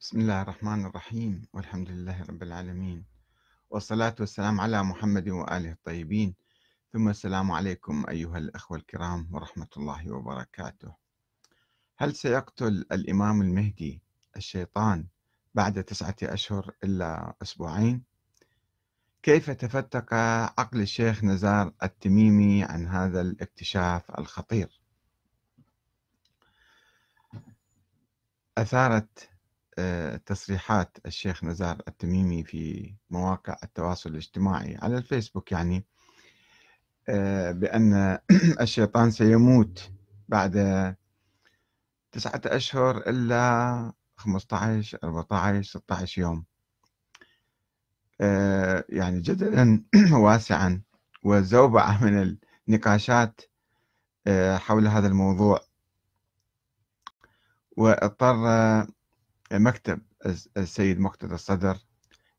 بسم الله الرحمن الرحيم، والحمد لله رب العالمين، والصلاة والسلام على محمد وآله الطيبين، ثم السلام عليكم أيها الأخوة الكرام ورحمة الله وبركاته. هل سيقتل الإمام المهدي الشيطان بعد 9 أشهر إلا 2 أسبوعين؟ كيف تفتق عقل الشيخ نزار التميمي عن هذا الاكتشاف الخطير؟ أثارت تصريحات الشيخ نزار التميمي في مواقع التواصل الاجتماعي على الفيسبوك بأن الشيطان سيموت بعد 9 أشهر إلا 15 14 16 يوم، جدلا واسعا وزوبعة من النقاشات حول هذا الموضوع. واضطر مكتب السيد مقتدى الصدر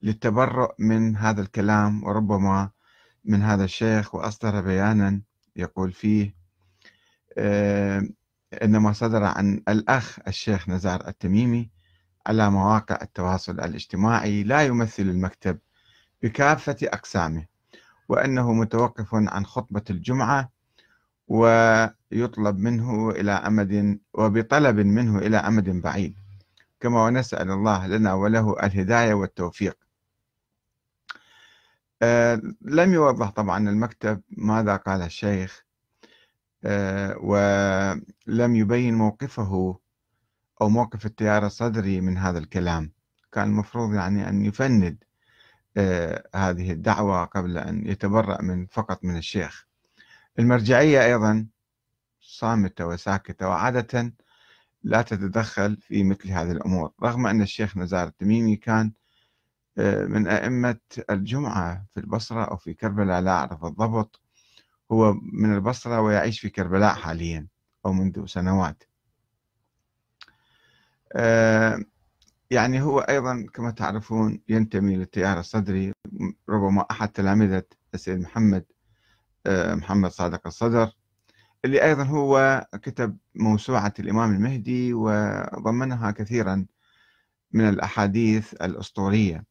للتبرؤ من هذا الكلام وربما من هذا الشيخ، وأصدر بيانا يقول فيه إن ما صدر عن الأخ الشيخ نزار التميمي على مواقع التواصل الاجتماعي لا يمثل المكتب بكافة أقسامه، وأنه متوقف عن خطبة الجمعة ويطلب منه إلى أمد وبطلب منه إلى أمد بعيد، كما ونسأل الله لنا وله الهداية والتوفيق. لم يوضح طبعا المكتب ماذا قال الشيخ، ولم يبين موقفه أو موقف التيار الصدري من هذا الكلام. كان المفروض أن يفند هذه الدعوة قبل أن يتبرأ فقط من الشيخ. المرجعية أيضا صامتة وساكتة، وعادة لا تتدخل في مثل هذه الأمور، رغم أن الشيخ نزار التميمي كان من أئمة الجمعة في البصرة أو في كربلاء، لا أعرف الضبط. هو من البصرة ويعيش في كربلاء حاليا أو منذ سنوات. هو أيضا كما تعرفون ينتمي للتيار الصدري، ربما أحد تلامذة السيد محمد صادق الصدر، اللي أيضا هو كتب موسوعة الإمام المهدي وضمنها كثيرا من الأحاديث الأسطورية،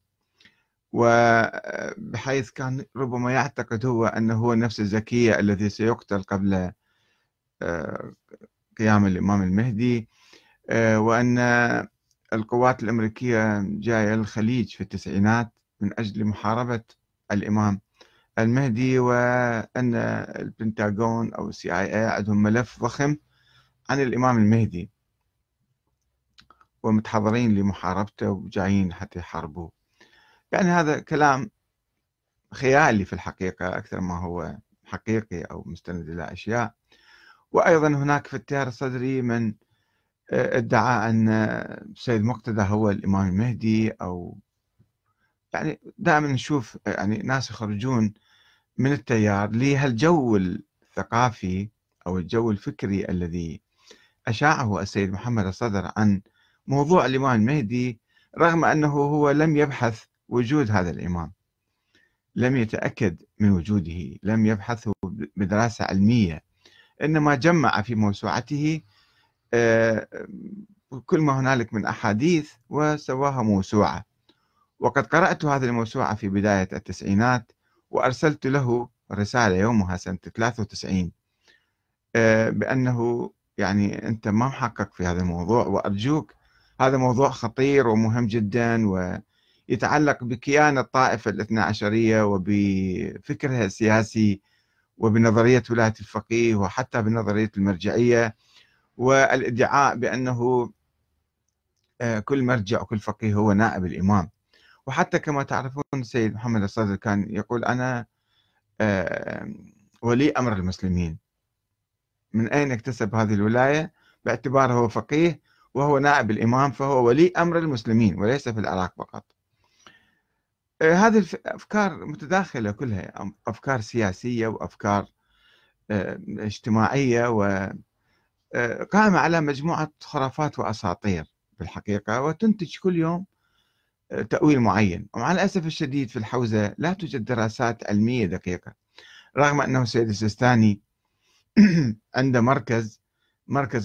وبحيث كان ربما يعتقد هو أنه هو نفس الزكية الذي سيقتل قبل قيام الإمام المهدي، وأن القوات الأمريكية جاية للخليج في التسعينات من أجل محاربة الإمام المهدي، وأن البنتاغون أو CIA عندهم ملف ضخم عن الإمام المهدي ومتحضرين لمحاربته وجايين حتى يحاربوه. هذا كلام خيالي في الحقيقة أكثر ما هو حقيقي أو مستند إلى أشياء. وأيضا هناك في التيار الصدري من ادعى أن السيد مقتدى هو الإمام المهدي، أو دائما نشوف ناس يخرجون من التيار لهالجو الثقافي أو الجو الفكري الذي أشاعه السيد محمد الصدر عن موضوع الإمام المهدي، رغم أنه هو لم يبحث وجود هذا الإمام، لم يتأكد من وجوده، لم يبحثه بدراسة علمية، إنما جمع في موسوعته كل ما هنالك من أحاديث وسواها موسوعة. وقد قرأت هذه الموسوعة في بداية التسعينات، وأرسلت له رسالة يومها سنة 93 بأنه أنت ما محقق في هذا الموضوع، وأرجوك هذا موضوع خطير ومهم جدا، ويتعلق بكيان الطائفة الاثنى عشرية وبفكرها السياسي وبنظرية ولاية الفقيه وحتى بنظرية المرجعية، والادعاء بأنه كل مرجع وكل فقيه هو نائب الإمام. وحتى كما تعرفون السيد محمد الصادق كان يقول أنا ولي أمر المسلمين. من أين اكتسب هذه الولاية؟ باعتباره هو فقيه وهو نائب الإمام، فهو ولي أمر المسلمين وليس في العراق فقط. هذه الأفكار متداخلة كلها، أفكار سياسية وأفكار اجتماعية، وقائمة على مجموعة خرافات وأساطير بالحقيقة، وتنتج كل يوم تأويل معين. ومع الأسف الشديد في الحوزة لا توجد دراسات علمية دقيقة، رغم أنه السيد السيستاني عنده مركز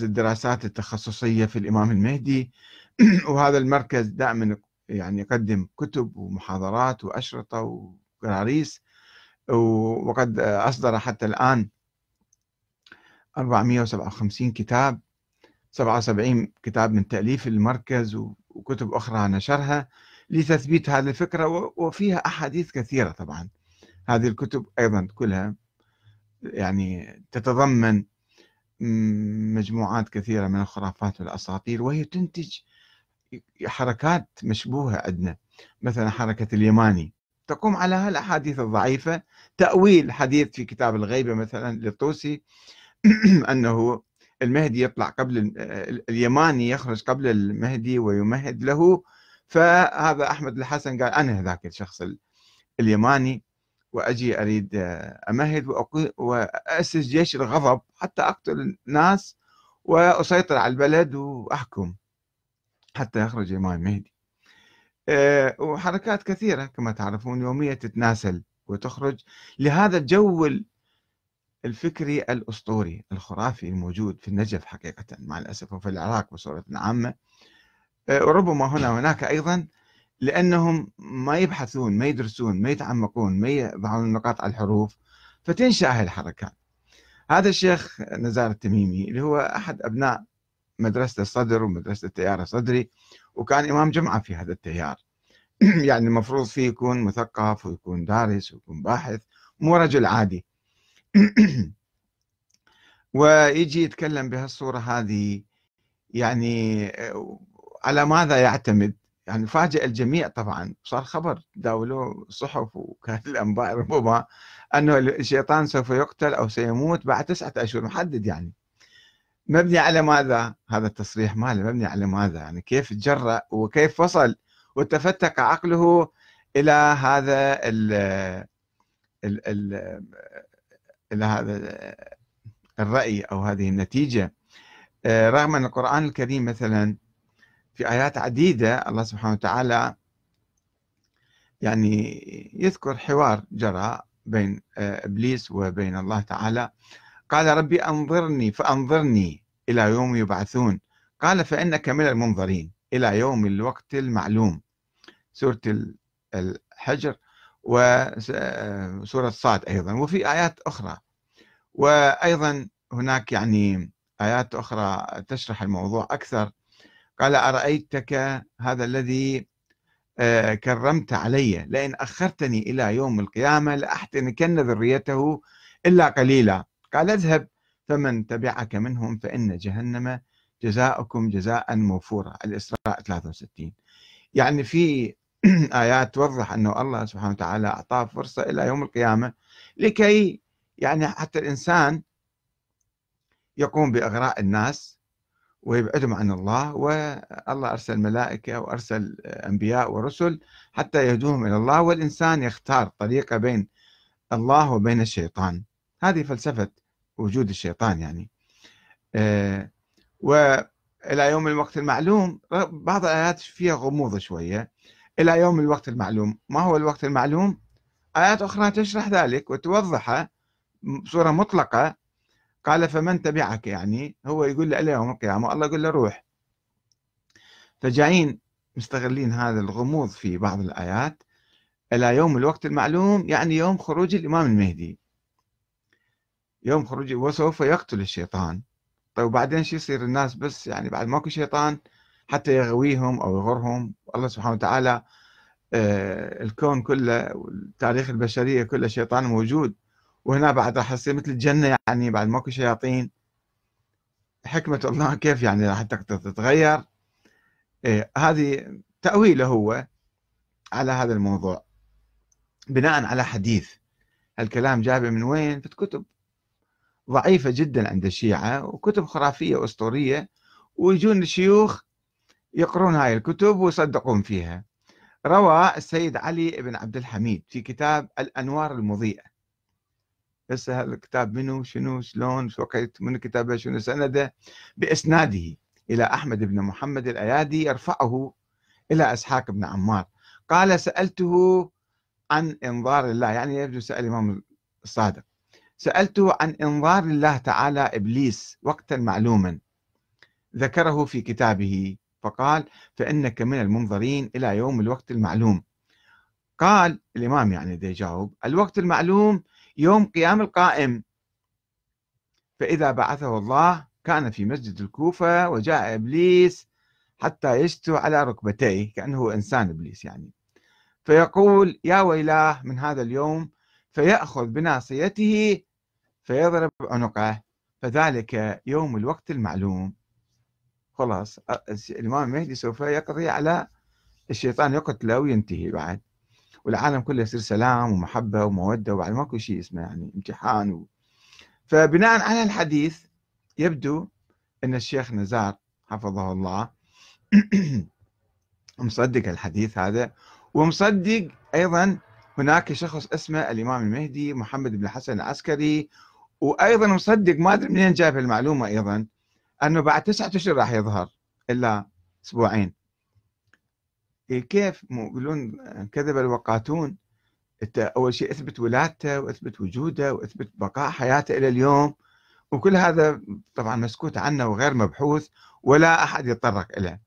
الدراسات التخصصية في الإمام المهدي وهذا المركز دائما يعني يقدم كتب ومحاضرات وأشرطة وكراريس، وقد أصدر حتى الآن 457 كتاب، 77 كتاب من تأليف المركز وكتب أخرى نشرها لتثبيت هذه الفكرة، وفيها أحاديث كثيرة. طبعا هذه الكتب أيضا كلها يعني تتضمن مجموعات كثيرة من الخرافات والأساطير، وهي تنتج حركات مشبوهة عندنا، مثلا حركة اليماني تقوم على هالأحاديث الضعيفة، تأويل حديث في كتاب الغيبة مثلا للطوسي أنه المهدي يطلع قبل اليماني، يخرج قبل المهدي ويمهد له، فهذا أحمد الحسن قال أنا هذاك الشخص اليماني وأجي أريد أمهد وأسس جيش الغضب حتى أقتل الناس وأسيطر على البلد وأحكم حتى يخرج الإمام المهدي. وحركات كثيرة كما تعرفون يومية تتناسل وتخرج لهذا الجو الفكري الأسطوري الخرافي الموجود في النجف حقيقة مع الأسف، وفي العراق بصورة عامة، وربما هنا وهناك أيضا، لأنهم ما يبحثون، ما يدرسون، ما يتعمقون، ما يضعون النقاط على الحروف، فتنشأ هالحركات. هذا الشيخ نزار التميمي اللي هو أحد أبناء مدرسة الصدر ومدرسة التيار الصدري، وكان إمام جمعة في هذا التيار يعني المفروض فيه يكون مثقف ويكون دارس ويكون باحث، مو رجل عادي ويجي يتكلم بهالصورة هذه، يعني على ماذا يعتمد؟ يعني فاجأ الجميع طبعا، صار خبر داولوه صحف وكانت الأنباء ربما أنه الشيطان سوف يقتل أو سيموت بعد 9 أشهر محدد. يعني مبني على ماذا هذا التصريح ماله؟ مبني على ماذا؟ يعني كيف تجرأ وكيف وصل وتفتك عقله إلى هذا الرأي أو هذه النتيجة، رغم أن القرآن الكريم مثلا في آيات عديدة الله سبحانه وتعالى يعني يذكر حوار جرى بين إبليس وبين الله تعالى. قال ربي أنظرني فأنظرني إلى يوم يبعثون قال فإنك من المنظرين إلى يوم الوقت المعلوم، سورة الحجر وسورة صاد أيضا، وفي آيات أخرى، وأيضا هناك يعني آيات أخرى تشرح الموضوع أكثر. قال أرأيتك هذا الذي كرمت علي لئن أخرتني إلى يوم القيامة لأحتنكن ذريته إلا قليلا قال اذهب فمن تبعك منهم فإن جهنم جزاؤكم جزاء موفورا، الإسراء 63. يعني في آيات توضح أنه الله سبحانه وتعالى أعطاه فرصة إلى يوم القيامة لكي يعني حتى الإنسان يقوم بإغراء الناس ويبعدهم عن الله، والله أرسل ملائكة وأرسل أنبياء ورسل حتى يهدوهم إلى الله، والإنسان يختار طريقة بين الله وبين الشيطان. هذه فلسفة وجود الشيطان يعني. وإلى يوم الوقت المعلوم بعض الآيات فيها غموض شوية، إلى يوم الوقت المعلوم، ما هو الوقت المعلوم؟ آيات أخرى تشرح ذلك وتوضحها بصورة مطلقة. قال فمن تبعك، يعني هو يقول له إلى يوم القيامة، الله يقول له روح. فجايين مستغلين هذا الغموض في بعض الآيات. إلى يوم الوقت المعلوم يعني يوم خروج الإمام المهدي، يوم خروجه وسوف يقتل الشيطان. طيب وبعدين شو يصير الناس بس يعني بعد ماكو شيطان حتى يغويهم أو يغرهم؟ الله سبحانه وتعالى الكون كله والتاريخ البشرية كله شيطان موجود، وهنا بعد راح يصير مثل الجنة يعني بعد ماكو شياطين. حكمة الله كيف يعني راح تتغير؟ هذه تأويله هو على هذا الموضوع بناء على حديث. هالكلام جابه من وين؟ في كتب ضعيفة جدا عند الشيعة وكتب خرافية وأسطورية، ويجون الشيوخ يقرون هاي الكتب ويصدقون فيها. روى السيد علي بن عبد الحميد في كتاب الأنوار المضيئة، بس هذا الكتاب منه شنو شلون شو وقت من كتابه شنو سنده، بإسناده إلى أحمد بن محمد الايادي يرفعه إلى إسحاق بن عمار. قال سألته عن إنظار الله، يعني يبدو سأل الإمام الصادق، سألته عن إنظار الله تعالى إبليس وقتا معلوما ذكره في كتابه فقال: فإنك من المنظرين إلى يوم الوقت المعلوم. قال الإمام يعني دي يجاوب: الوقت المعلوم يوم قيام القائم، فإذا بعثه الله كان في مسجد الكوفة وجاء إبليس حتى يشتو على ركبتيه، كأنه هو إنسان إبليس يعني، فيقول: يا ويلاه من هذا اليوم، فيأخذ بناصيته فيضرب عنقه، فذلك يوم الوقت المعلوم. خلاص الإمام المهدي سوف يقضي على الشيطان، يقتله وينتهي بعد، والعالم كله يصير سلام ومحبة ومودة، وبعد ماكو شيء اسمه يعني امتحان فبناء على الحديث يبدو أن الشيخ نزار حفظه الله مصدق الحديث هذا، ومصدق أيضا هناك شخص اسمه الإمام المهدي محمد بن الحسن العسكري، وأيضا مصدق ما أدري منين جاب المعلومة أيضا أنه بعد 9 أشهر راح يظهر إلا أسبوعين. كيف يقولون كذب الوقاتون؟ أول شيء أثبت ولادته وأثبت وجوده وأثبت بقاء حياته إلى اليوم، وكل هذا طبعا مسكوت عنه وغير مبحوث ولا أحد يتطرق إليه،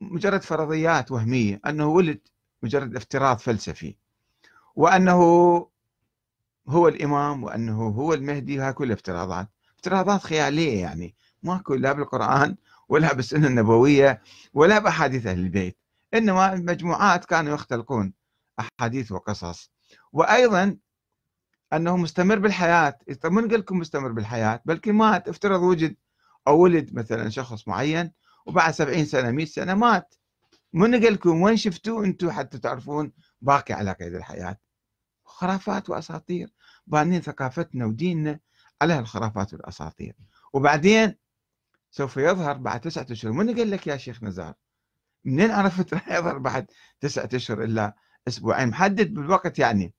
مجرد فرضيات وهمية، أنه ولد مجرد افتراض فلسفي، وأنه هو الإمام، وأنه هو المهدي، هاي كل افتراضات خيالية يعني، ماكو لا بالقرآن ولا بالسنة النبوية ولا بأحاديث أهل البيت، إنما مجموعات كانوا يختلقون أحاديث وقصص. وأيضا أنه مستمر بالحياة، من قال لكم مستمر بالحياة؟ بلكي مات، افترض وجد أو ولد مثلا شخص معين وبعد 70 سنة 100 سنة مات، من قال لكم؟ وين شفتوه أنتم حتى تعرفون باقي على قيد الحياة؟ خرافات وأساطير، بانين ثقافتنا وديننا على الخرافات والأساطير. وبعدين سوف يظهر بعد 9 أشهر، من قال لك يا شيخ نزار؟ منين عرفت راح يظهر بعد 9 أشهر إلا أسبوعين؟ محدد بالوقت يعني،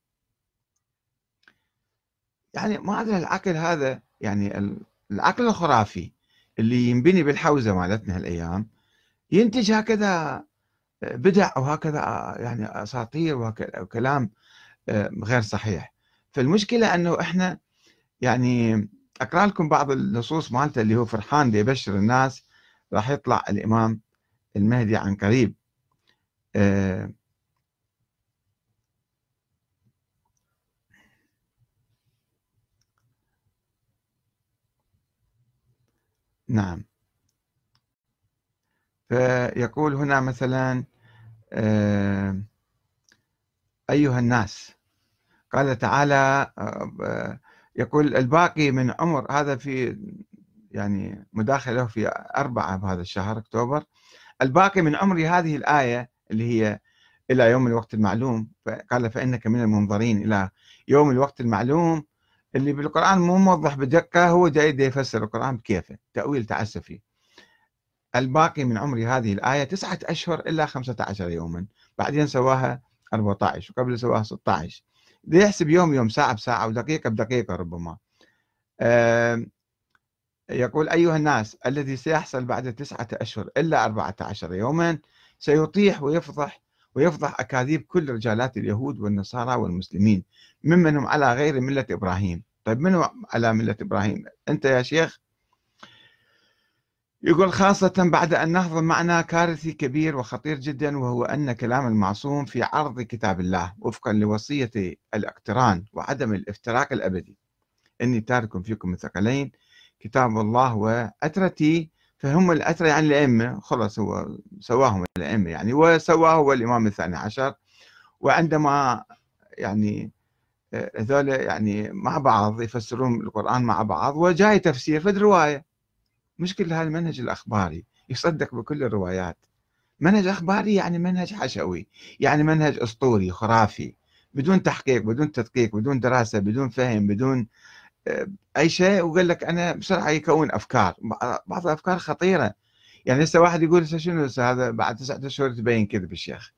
ما أدري العقل هذا يعني، العقل الخرافي اللي ينبني بالحوزة مالتنا هالأيام ينتج هكذا بدع وهكذا يعني أساطير وكلام غير صحيح. فالمشكلة أنه إحنا يعني أقرأ لكم بعض النصوص مالته اللي هو فرحان دي يبشر الناس راح يطلع الإمام المهدي عن قريب. نعم، فيقول هنا مثلا: أيها الناس، قال تعالى، يقول الباقي من عمر هذا في يعني مداخله في 4 بهذا الشهر أكتوبر، الباقي من عمري، هذه الآية اللي هي إلى يوم الوقت المعلوم، قال فإنك من المنظرين إلى يوم الوقت المعلوم، اللي بالقرآن مو موضح بدقة، هو جاي يفسر القرآن بكيفه تأويل تعسفي. الباقي من عمري هذه الآية 9 أشهر إلا 15 يوما، بعدين سواها 14، وقبل سواها 16، دي يحسب يوم يوم، ساعة بساعة، ودقيقة بدقيقة ربما. يقول أيها الناس، الذي سيحصل بعد 9 أشهر إلا 14 يوما سيطيح ويفضح أكاذيب كل رجالات اليهود والنصارى والمسلمين ممن هم على غير ملة إبراهيم. طيب من هو على ملة إبراهيم أنت يا شيخ؟ يقول خاصة بعد أن نهضم معنا كارثي كبير وخطير جدا، وهو أن كلام المعصوم في عرض كتاب الله وفقا لوصية الاقتران وعدم الافتراق الأبدي: إني تارك فيكم الثقلين، كتاب الله وأترتي. فهم الأترة يعني الأئمة، خلص هو سواهم الأئمة يعني، وسواه هو الإمام ال12، وعندما يعني هذول يعني مع بعض يفسرون القرآن مع بعض، وجاي تفسير في الرواية. مشكلة هذا المنهج الأخباري، يصدق بكل الروايات، منهج أخباري يعني منهج حشوي، يعني منهج أسطوري خرافي، بدون تحقيق بدون تدقيق بدون دراسة بدون فهم بدون أي شيء، وقال لك أنا بسرعة يكون أفكار، بعض الأفكار خطيرة يعني. لسه واحد يقول لسه شنو هذا بعد 9 أشهر تبين كذب الشيخ،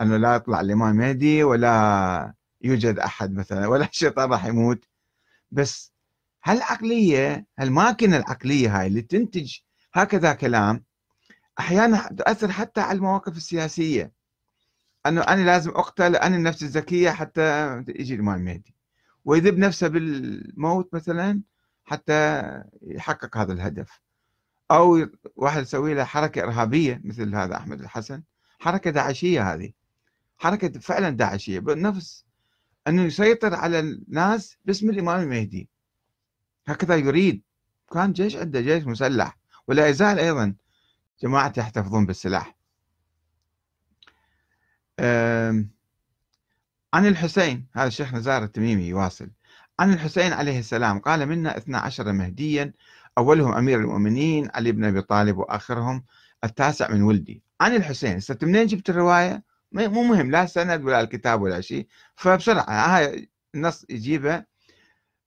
أنه لا يطلع الإمام المهدي ولا يوجد أحد مثلا ولا الشيطان راح يموت. بس هالعقلية، هالماكينة العقلية هاي اللي تنتج هكذا كلام، أحيانا تؤثر حتى على المواقف السياسية، أنه أنا لازم أقتل أنا النفس الزكية حتى يجي الإمام المهدي، ويذب نفسه بالموت مثلا حتى يحقق هذا الهدف، أو واحد يسوي له حركة إرهابية مثل هذا أحمد الحسن، حركة داعشية، هذه حركة فعلا داعشية بالنفس، أنه يسيطر على الناس باسم الإمام المهدي، هكذا يريد. كان جيش، عنده جيش مسلح، ولا يزال أيضا جماعة يحتفظون بالسلاح. عن الحسين، هذا الشيخ نزار التميمي يواصل، عن الحسين عليه السلام قال: منا 12 مهديا، أولهم أمير المؤمنين علي بن أبي طالب، وآخرهم التاسع من ولدي. عن الحسين، منين جبت الرواية؟ مو مهم، لا سند ولا الكتاب ولا شيء، فبسرعة هاي النص يجيبه،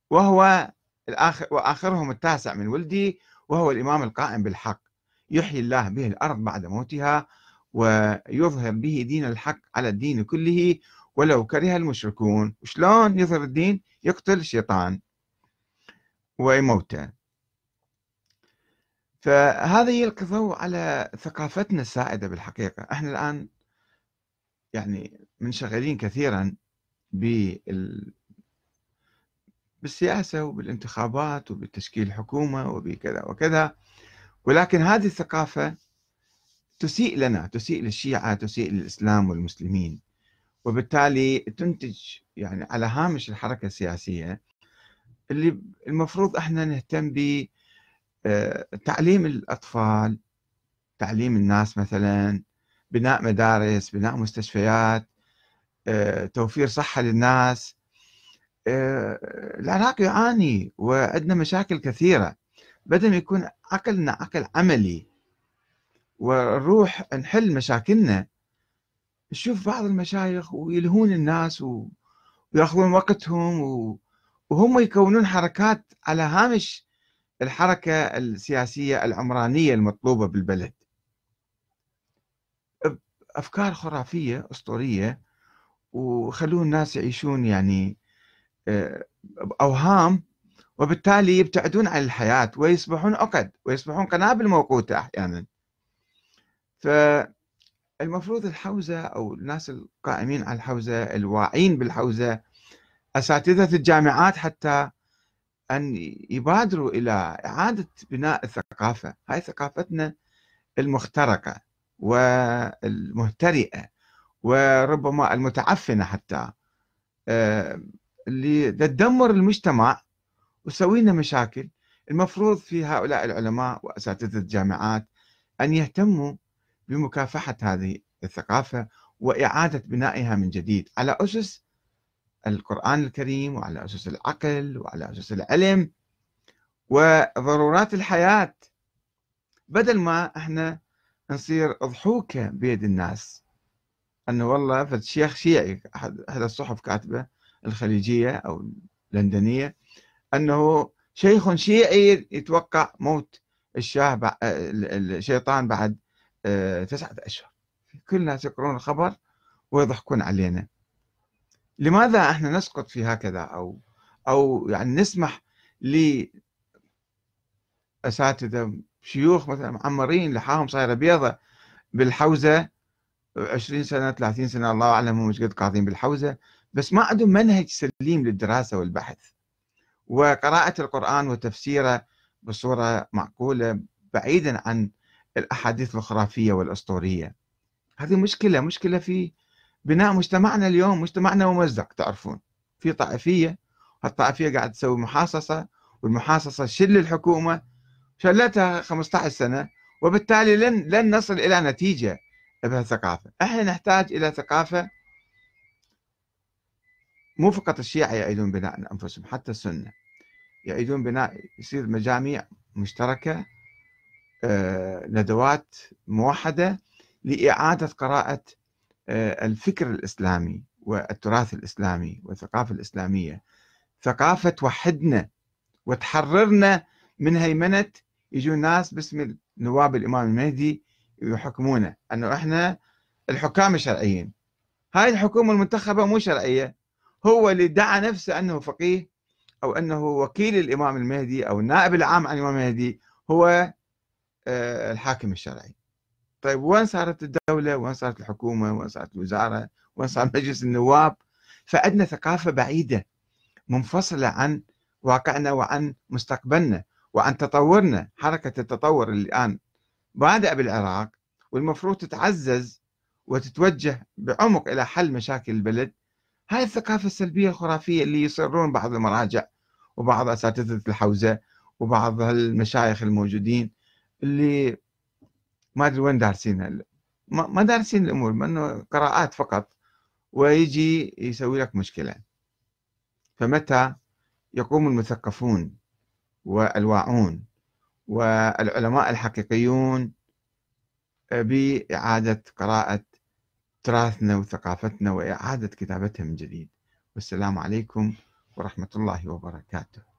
وهو الآخر، وآخرهم التاسع من ولدي، وهو الإمام القائم بالحق، يحيي الله به الأرض بعد موتها، ويظهر به دين الحق على الدين كله ولو كره المشركون. شلون يظهر الدين؟ يقتل الشيطان ويموته. فهذا يلقي ضوء على ثقافتنا السائدة بالحقيقة. احنا الآن يعني منشغلين كثيرا بالسياسة وبالانتخابات وبالتشكيل الحكومة وبكذا وكذا، ولكن هذه الثقافة تسيء لنا، تسيء للشيعة، تسيء للإسلام والمسلمين، وبالتالي تنتج يعني على هامش الحركة السياسية اللي المفروض احنا نهتم ب تعليم الأطفال، تعليم الناس مثلا، بناء مدارس، بناء مستشفيات، توفير صحة للناس. العراق يعاني وعندنا مشاكل كثيرة، بدل ما يكون عقلنا عقل عملي ونروح نحل مشاكلنا، نشوف بعض المشايخ ويلهون الناس ويأخذون وقتهم وهم يكونون حركات على هامش الحركة السياسية العمرانية المطلوبة بالبلد، أفكار خرافية أسطورية، وخلون الناس يعيشون يعني بأوهام، وبالتالي يبتعدون عن الحياة ويصبحون عقد ويصبحون قنابل موقوتة أحيانا. فالمفروض الحوزة أو الناس القائمين على الحوزة، الواعين بالحوزة، أساتذة الجامعات حتى، أن يبادروا إلى إعادة بناء الثقافة. هاي ثقافتنا المخترقة والمهترئة وربما المتعفنة حتى، اللي تدمر المجتمع وسوينا مشاكل. المفروض في هؤلاء العلماء وأساتذة الجامعات أن يهتموا بمكافحة هذه الثقافة وإعادة بنائها من جديد على أسس القرآن الكريم، وعلى أسس العقل، وعلى أسس العلم وضرورات الحياة، بدل ما احنا نصير أضحوكة بيد الناس. أنه والله فالشيخ شيعي، أحد الصحف كاتبة الخليجية أو اللندنية، أنه شيخ شيعي يتوقع موت الشيطان بعد 9 أشهر. كل الناس يقرون الخبر ويضحكون علينا. لماذا احنا نسقط في هكذا او يعني نسمح لأساتذة شيوخ مثلا معمرين لحاهم صايره بيضه بالحوزه 20 سنه 30 سنه، الله اعلم هم ايش قد قاعدين بالحوزه، بس ما عندهم منهج سليم للدراسه والبحث وقراءه القران وتفسيره بصوره معقوله، بعيدا عن الاحاديث الخرافيه والاسطوريه. هذه مشكله في بناء مجتمعنا اليوم. مجتمعنا ممزق، تعرفون، في طائفية، هالطائفية قاعد تسوي محاصصة، والمحاصصة شل الحكومة، شلتها 15 سنة، وبالتالي لن نصل إلى نتيجة بهالثقافة. احنا نحتاج إلى ثقافة، مو فقط الشيعة يعيدون بناء أنفسهم، حتى السنة يعيدون بناء، يصير مجاميع مشتركة، ندوات موحدة لإعادة قراءة الفكر الإسلامي والتراث الإسلامي والثقافة الإسلامية، ثقافة توحدنا وتحررنا من هيمنة يجوا ناس باسم نواب الإمام المهدي يحكمونا، أنه إحنا الحكام الشرعيين. هاي الحكومة المنتخبة مو شرعية. هو اللي دعا نفسه أنه فقيه أو أنه وكيل الإمام المهدي أو النائب العام عن الإمام المهدي هو الحاكم الشرعي. طيب وين صارت الدولة؟ وين صارت الحكومة؟ وين صارت الوزارة؟ وين صار مجلس النواب؟ فعندنا ثقافة بعيدة منفصلة عن واقعنا وعن مستقبلنا، وعن تطورنا، حركة التطور اللي الآن بادئة بالعراق والمفروض تتعزز وتتوجه بعمق إلى حل مشاكل البلد. هاي الثقافة السلبية الخرافية اللي يصرون بعض المراجع وبعض أساتذة الحوزة وبعض المشايخ الموجودين اللي ما أدري وين دارسين، ما دارسين الأمور، لأنه قراءات فقط، ويجي يسوي لك مشكلة. فمتى يقوم المثقفون والواعون والعلماء الحقيقيون بإعادة قراءة تراثنا وثقافتنا وإعادة كتابتها من جديد؟ والسلام عليكم ورحمة الله وبركاته.